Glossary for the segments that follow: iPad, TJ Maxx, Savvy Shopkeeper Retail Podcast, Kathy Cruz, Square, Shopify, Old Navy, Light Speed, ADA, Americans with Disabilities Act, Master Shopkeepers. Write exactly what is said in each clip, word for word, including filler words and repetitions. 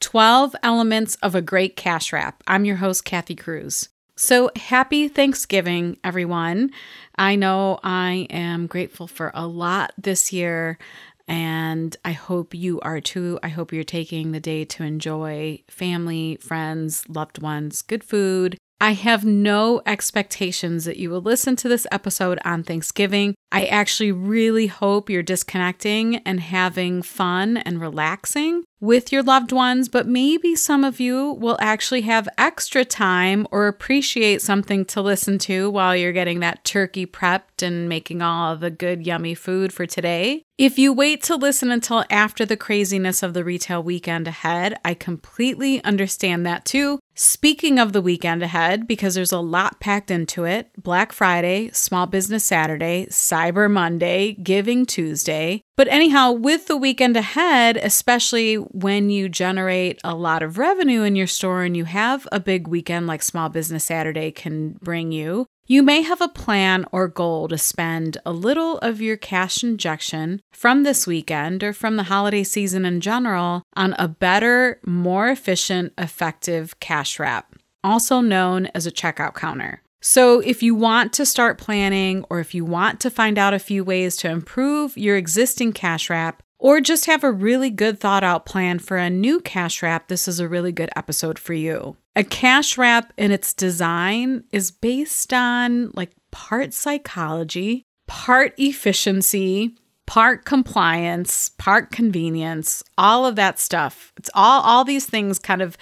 twelve Elements of a Great Cash Wrap. I'm your host, Kathy Cruz. So happy Thanksgiving, everyone. I know I am grateful for a lot this year, and I hope you are too. I hope you're taking the day to enjoy family, friends, loved ones, good food. I have no expectations that you will listen to this episode on Thanksgiving. I actually really hope you're disconnecting and having fun and relaxing with your loved ones, but maybe some of you will actually have extra time or appreciate something to listen to while you're getting that turkey prepped and making all the good, yummy food for today. If you wait to listen until after the craziness of the retail weekend ahead, I completely understand that too. Speaking of the weekend ahead, because there's a lot packed into it, Black Friday, Small Business Saturday, Cyber Monday, Giving Tuesday. But anyhow, with the weekend ahead, especially when you generate a lot of revenue in your store and you have a big weekend like Small Business Saturday can bring you, you may have a plan or goal to spend a little of your cash injection from this weekend or from the holiday season in general on a better, more efficient, effective cash wrap, also known as a checkout counter. So if you want to start planning, or if you want to find out a few ways to improve your existing cash wrap, or just have a really good thought-out plan for a new cash wrap, this is a really good episode for you. A cash wrap in its design is based on like part psychology, part efficiency, part compliance, part convenience, all of that stuff. It's all all these things kind of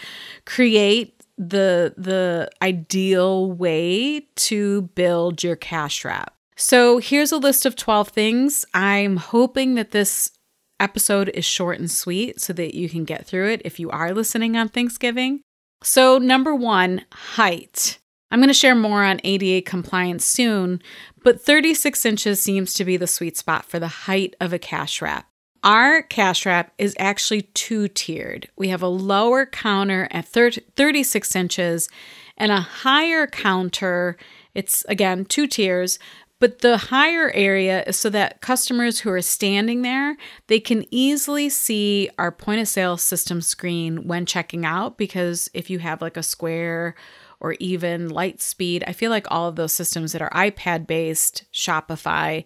create the the ideal way to build your cash wrap. So here's a list of twelve things. I'm hoping that this episode is short and sweet so that you can get through it if you are listening on Thanksgiving. So number one, height. I'm going to share more on A D A compliance soon, but thirty-six inches seems to be the sweet spot for the height of a cash wrap. Our cash wrap is actually two-tiered. We have a lower counter at thirty-six inches and a higher counter. It's, again, two tiers, but the higher area is so that customers who are standing there, they can easily see our point of sale system screen when checking out, because if you have like a Square or even Light Speed, I feel like all of those systems that are iPad-based, Shopify,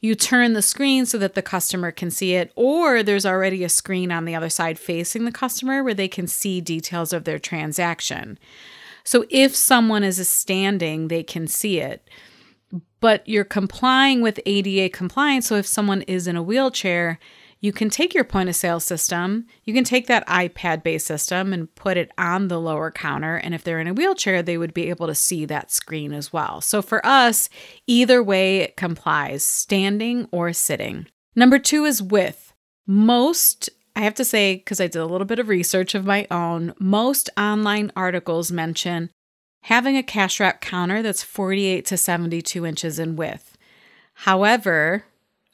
you turn the screen so that the customer can see it, or there's already a screen on the other side facing the customer where they can see details of their transaction. So if someone is standing, they can see it. But you're complying with A D A compliance, so if someone is in a wheelchair, you can take your point of sale system, you can take that iPad-based system and put it on the lower counter, and if they're in a wheelchair, they would be able to see that screen as well. So for us, either way it complies, standing or sitting. Number two is width. Most, I have to say, because I did a little bit of research of my own, most online articles mention having a cash wrap counter that's forty-eight to seventy-two inches in width. However,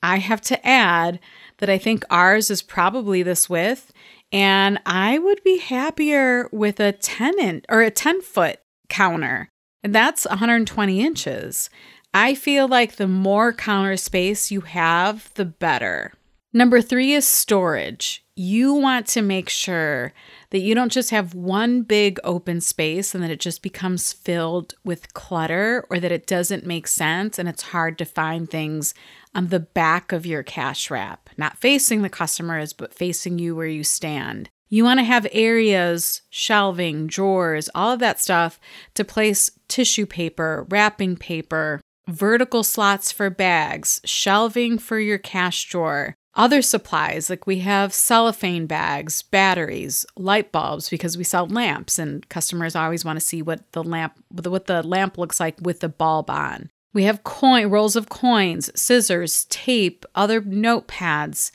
I have to add that I think ours is probably this width, and I would be happier with a ten in, or a ten foot counter, and that's one hundred twenty inches. I feel like the more counter space you have, the better. Number three is storage. You want to make sure that you don't just have one big open space and that it just becomes filled with clutter, or that it doesn't make sense and it's hard to find things on the back of your cash wrap, not facing the customers, but facing you where you stand. You want to have areas, shelving, drawers, all of that stuff to place tissue paper, wrapping paper, vertical slots for bags, shelving for your cash drawer, Other supplies, like we have cellophane bags, batteries, light bulbs, because we sell lamps and customers always want to see what the lamp what the lamp looks like with the bulb on. We have coin rolls of coins, scissors, tape, other notepads.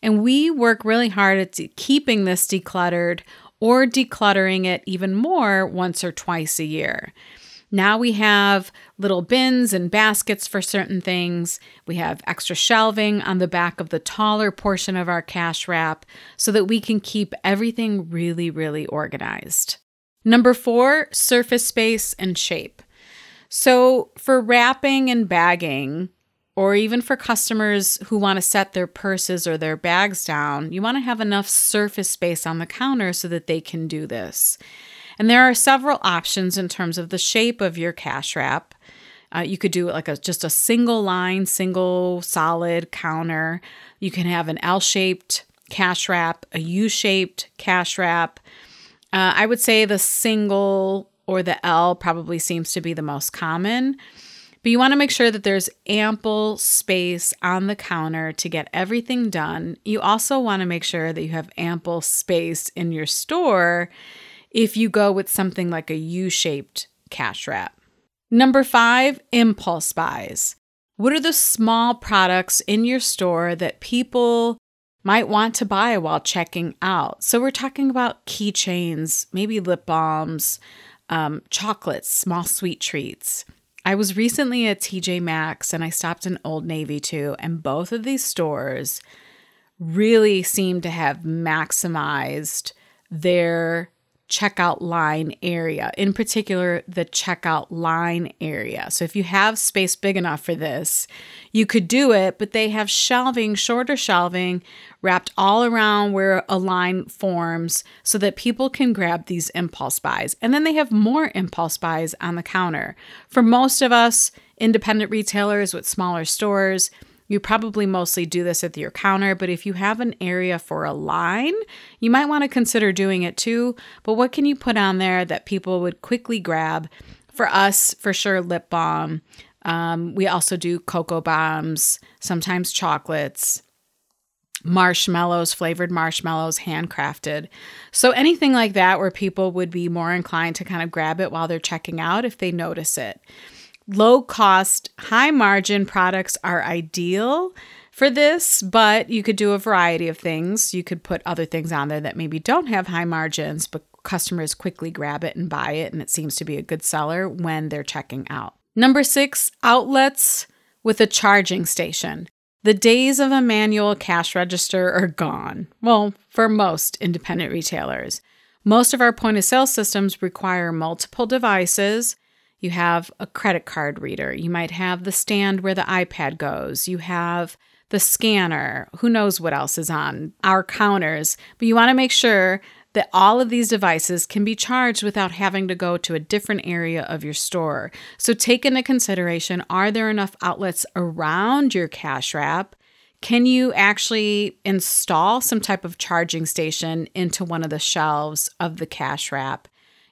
And we work really hard at de- keeping this decluttered or decluttering it even more once or twice a year. Now we have little bins and baskets for certain things. We have extra shelving on the back of the taller portion of our cash wrap so that we can keep everything really, really organized. Number four, surface space and shape. So for wrapping and bagging, or even for customers who want to set their purses or their bags down, you want to have enough surface space on the counter so that they can do this. And there are several options in terms of the shape of your cash wrap. Uh, you could do like a just a single line, single solid counter. You can have an L-shaped cash wrap, a U-shaped cash wrap. Uh, I would say the single or the L probably seems to be the most common. But you want to make sure that there's ample space on the counter to get everything done. You also want to make sure that you have ample space in your store if you go with something like a U-shaped cash wrap. Number five, impulse buys. What are the small products in your store that people might want to buy while checking out? So we're talking about keychains, maybe lip balms, um, chocolates, small sweet treats. I was recently at T J Maxx and I stopped in Old Navy too, and both of these stores really seem to have maximized their checkout line area, in particular, the checkout line area. So if you have space big enough for this, you could do it, but they have shelving, shorter shelving, wrapped all around where a line forms so that people can grab these impulse buys. And then they have more impulse buys on the counter. For most of us, independent retailers with smaller stores, you probably mostly do this at your counter, but if you have an area for a line, you might want to consider doing it too. But what can you put on there that people would quickly grab? For us, for sure, lip balm. Um, we also do cocoa bombs, sometimes chocolates, marshmallows, flavored marshmallows, handcrafted. So anything like that where people would be more inclined to kind of grab it while they're checking out if they notice it. Low-cost, high-margin products are ideal for this, but you could do a variety of things. You could put other things on there that maybe don't have high margins, but customers quickly grab it and buy it, and it seems to be a good seller when they're checking out. Number six, outlets with a charging station. The days of a manual cash register are gone. Well, for most independent retailers. Most of our point-of-sale systems require multiple devices. You have a credit card reader. You might have the stand where the iPad goes. You have the scanner. Who knows what else is on our counters? But you want to make sure that all of these devices can be charged without having to go to a different area of your store. So take into consideration, are there enough outlets around your cash wrap? Can you actually install some type of charging station into one of the shelves of the cash wrap?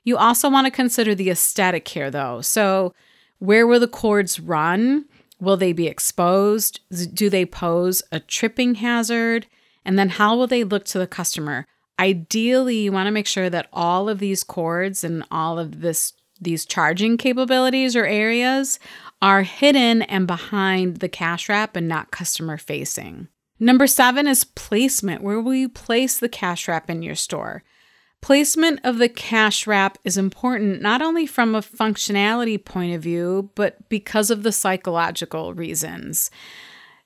You also want to consider the aesthetic here, though. So where will the cords run? Will they be exposed? Do they pose a tripping hazard? And then how will they look to the customer? Ideally, you want to make sure that all of these cords and all of this these charging capabilities or areas are hidden and behind the cash wrap and not customer-facing. Number seven is placement. Where will you place the cash wrap in your store? Placement of the cash wrap is important not only from a functionality point of view, but because of the psychological reasons.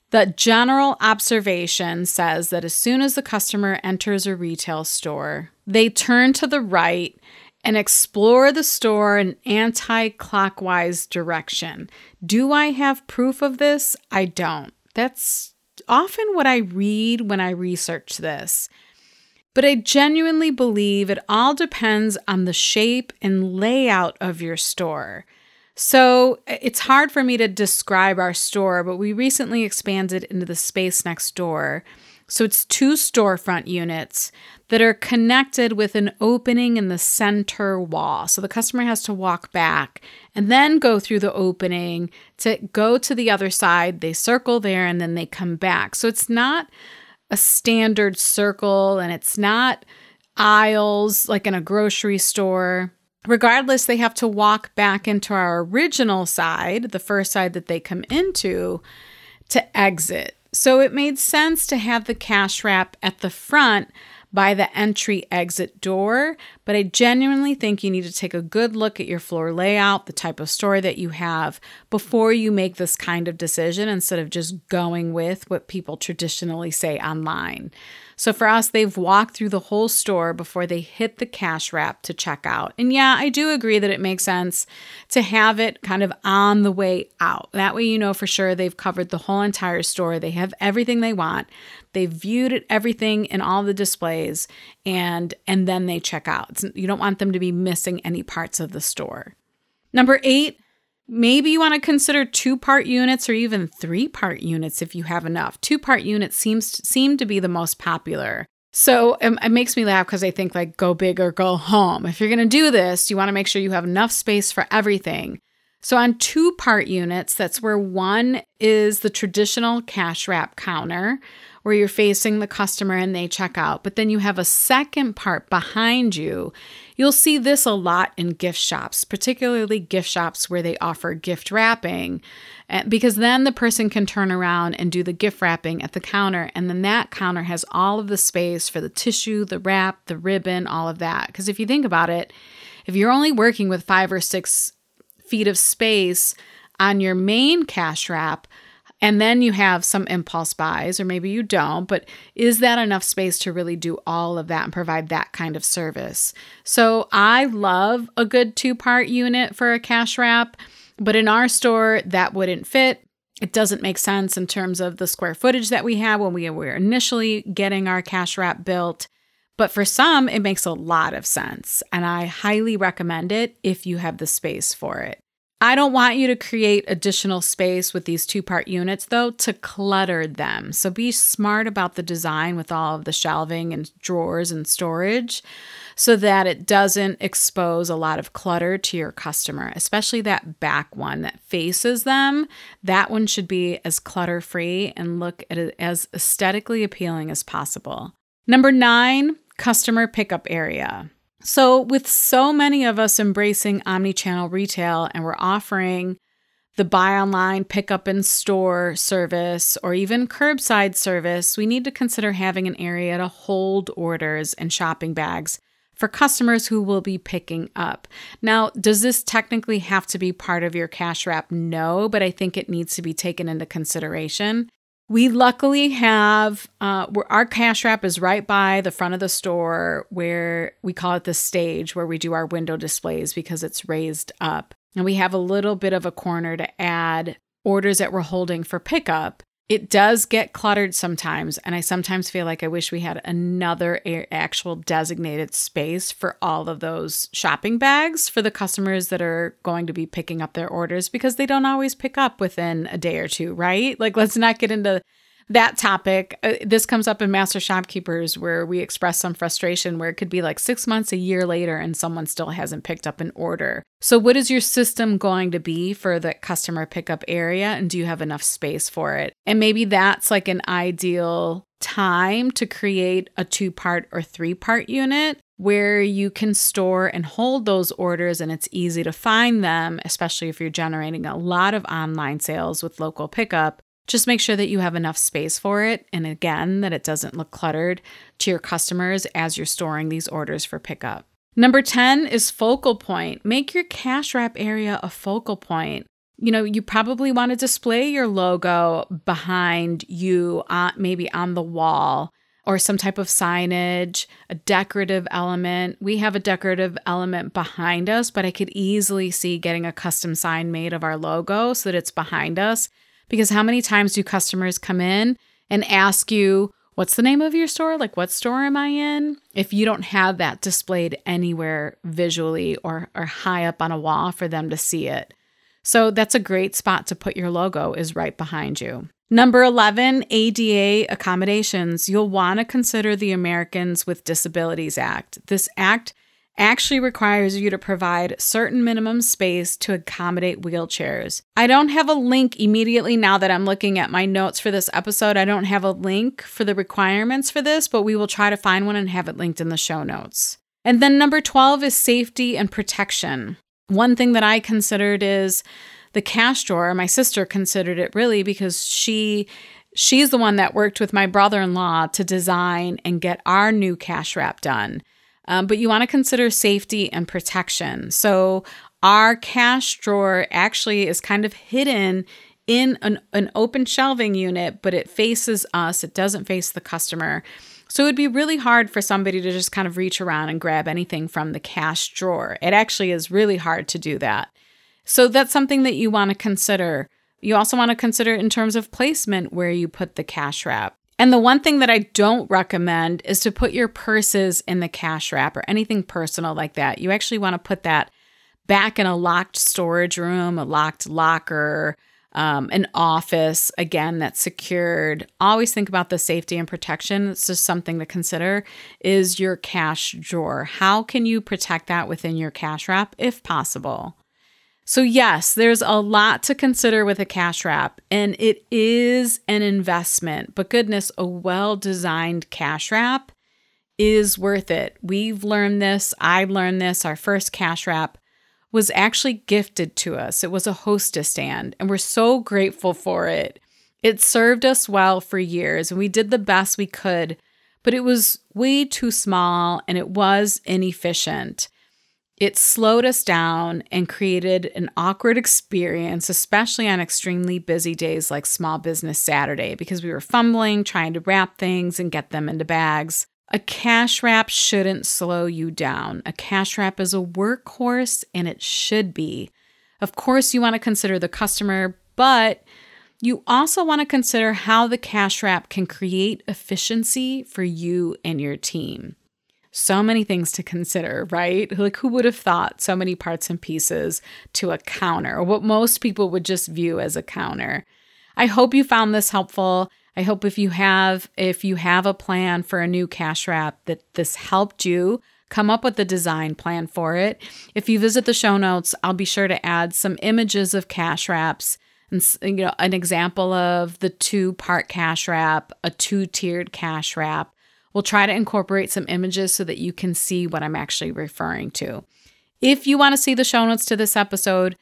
The general observation says that as soon as the customer enters a retail store, they turn to the right and explore the store in anti-clockwise direction. Do I have proof of this? I don't. That's often what I read when I research this. But I genuinely believe it all depends on the shape and layout of your store. So it's hard for me to describe our store, but we recently expanded into the space next door. So it's two storefront units that are connected with an opening in the center wall. So the customer has to walk back and then go through the opening to go to the other side. They circle there and then they come back. So it's not a standard circle and it's not aisles like in a grocery store. Regardless, they have to walk back into our original side, the first side that they come into, to exit. So it made sense to have the cash wrap at the front by the entry exit door, but I genuinely think you need to take a good look at your floor layout, the type of store that you have, before you make this kind of decision instead of just going with what people traditionally say online. So for us, they've walked through the whole store before they hit the cash wrap to check out. And yeah, I do agree that it makes sense to have it kind of on the way out. That way you know for sure they've covered the whole entire store. They have everything they want. They've viewed it, everything in all the displays, and and then they check out. It's, you don't want them to be missing any parts of the store. Number eight, maybe you want to consider two-part units or even three-part units if you have enough. Two-part units seems seem to be the most popular. So it, it makes me laugh because I think like go big or go home. If you're going to do this, you want to make sure you have enough space for everything. So on two-part units, that's where one is the traditional cash wrap counter where you're facing the customer and they check out, but then you have a second part behind you. You'll see this a lot in gift shops, particularly gift shops where they offer gift wrapping, because then the person can turn around and do the gift wrapping at the counter, and then that counter has all of the space for the tissue, the wrap, the ribbon, all of that. Because if you think about it, if you're only working with five or six feet of space on your main cash wrap, and then you have some impulse buys, or maybe you don't, but is that enough space to really do all of that and provide that kind of service? So I love a good two-part unit for a cash wrap, but in our store, that wouldn't fit. It doesn't make sense in terms of the square footage that we have when we were initially getting our cash wrap built. But for some, it makes a lot of sense, and I highly recommend it if you have the space for it. I don't want you to create additional space with these two-part units, though, to clutter them. So be smart about the design with all of the shelving and drawers and storage so that it doesn't expose a lot of clutter to your customer, especially that back one that faces them. That one should be as clutter-free and look at it as aesthetically appealing as possible. Number nine, customer pickup area. So with so many of us embracing omnichannel retail and we're offering the buy online, pick up in store service, or even curbside service, we need to consider having an area to hold orders and shopping bags for customers who will be picking up. Now, does this technically have to be part of your cash wrap? No, but I think it needs to be taken into consideration. We luckily have, uh, where our cash wrap is right by the front of the store where we call it the stage where we do our window displays because it's raised up. And we have a little bit of a corner to add orders that we're holding for pickup. It does get cluttered sometimes, and I sometimes feel like I wish we had another a- actual designated space for all of those shopping bags for the customers that are going to be picking up their orders because they don't always pick up within a day or two, right? Like, let's not get into that topic. Uh, this comes up in Master Shopkeepers where we express some frustration where it could be like six months, a year later, and someone still hasn't picked up an order. So what is your system going to be for the customer pickup area? And do you have enough space for it? And maybe that's like an ideal time to create a two-part or three-part unit where you can store and hold those orders and it's easy to find them, especially if you're generating a lot of online sales with local pickup. Just make sure that you have enough space for it, and again, that it doesn't look cluttered to your customers as you're storing these orders for pickup. Number ten is focal point. Make your cash wrap area a focal point. You know, you probably want to display your logo behind you, uh, maybe on the wall, or some type of signage, a decorative element. We have a decorative element behind us, but I could easily see getting a custom sign made of our logo so that it's behind us. Because how many times do customers come in and ask you, what's the name of your store? Like, what store am I in? If you don't have that displayed anywhere visually or, or high up on a wall for them to see it. So that's a great spot to put your logo is right behind you. Number eleven, A D A accommodations. You'll want to consider the Americans with Disabilities Act. This act actually requires you to provide certain minimum space to accommodate wheelchairs. I don't have a link immediately now that I'm looking at my notes for this episode. I don't have a link for the requirements for this, but we will try to find one and have it linked in the show notes. And then number twelve is safety and protection. One thing that I considered is the cash drawer. My sister considered it really because she she's the one that worked with my brother-in-law to design and get our new cash wrap done. Um, but you want to consider safety and protection. So our cash drawer actually is kind of hidden in an, an open shelving unit, but it faces us. It doesn't face the customer. So it would be really hard for somebody to just kind of reach around and grab anything from the cash drawer. It actually is really hard to do that. So that's something that you want to consider. You also want to consider in terms of placement where you put the cash wrap. And the one thing that I don't recommend is to put your purses in the cash wrap or anything personal like that. You actually want to put that back in a locked storage room, a locked locker, um, an office, again, that's secured. Always think about the safety and protection. It's just something to consider is your cash drawer. How can you protect that within your cash wrap if possible? So yes, there's a lot to consider with a cash wrap, and it is an investment, but goodness, a well-designed cash wrap is worth it. We've learned this. I learned this. Our first cash wrap was actually gifted to us. It was a hostess stand, and we're so grateful for it. It served us well for years, and we did the best we could, but it was way too small, and it was inefficient. It slowed us down and created an awkward experience, especially on extremely busy days like Small Business Saturday, because we were fumbling, trying to wrap things and get them into bags. A cash wrap shouldn't slow you down. A cash wrap is a workhorse, and it should be. Of course, you want to consider the customer, but you also want to consider how the cash wrap can create efficiency for you and your team. So many things to consider, right? Like, who would have thought so many parts and pieces to a counter, or what most people would just view as a counter? I hope you found this helpful. I hope if you have, if you have a plan for a new cash wrap, that this helped you come up with a design plan for it. If you visit the show notes, I'll be sure to add some images of cash wraps and, you know, an example of the two-part cash wrap, a two-tiered cash wrap. We'll try to incorporate some images so that you can see what I'm actually referring to. If you want to see the show notes to this episode,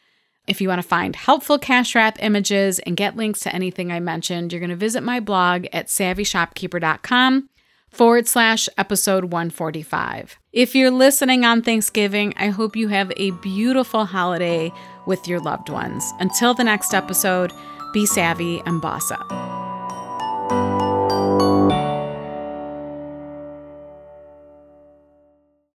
if you want to find helpful cash wrap images and get links to anything I mentioned, you're going to visit my blog at Savvy Shopkeeper dot com forward slash episode one forty-five. If you're listening on Thanksgiving, I hope you have a beautiful holiday with your loved ones. Until the next episode, be savvy and boss up.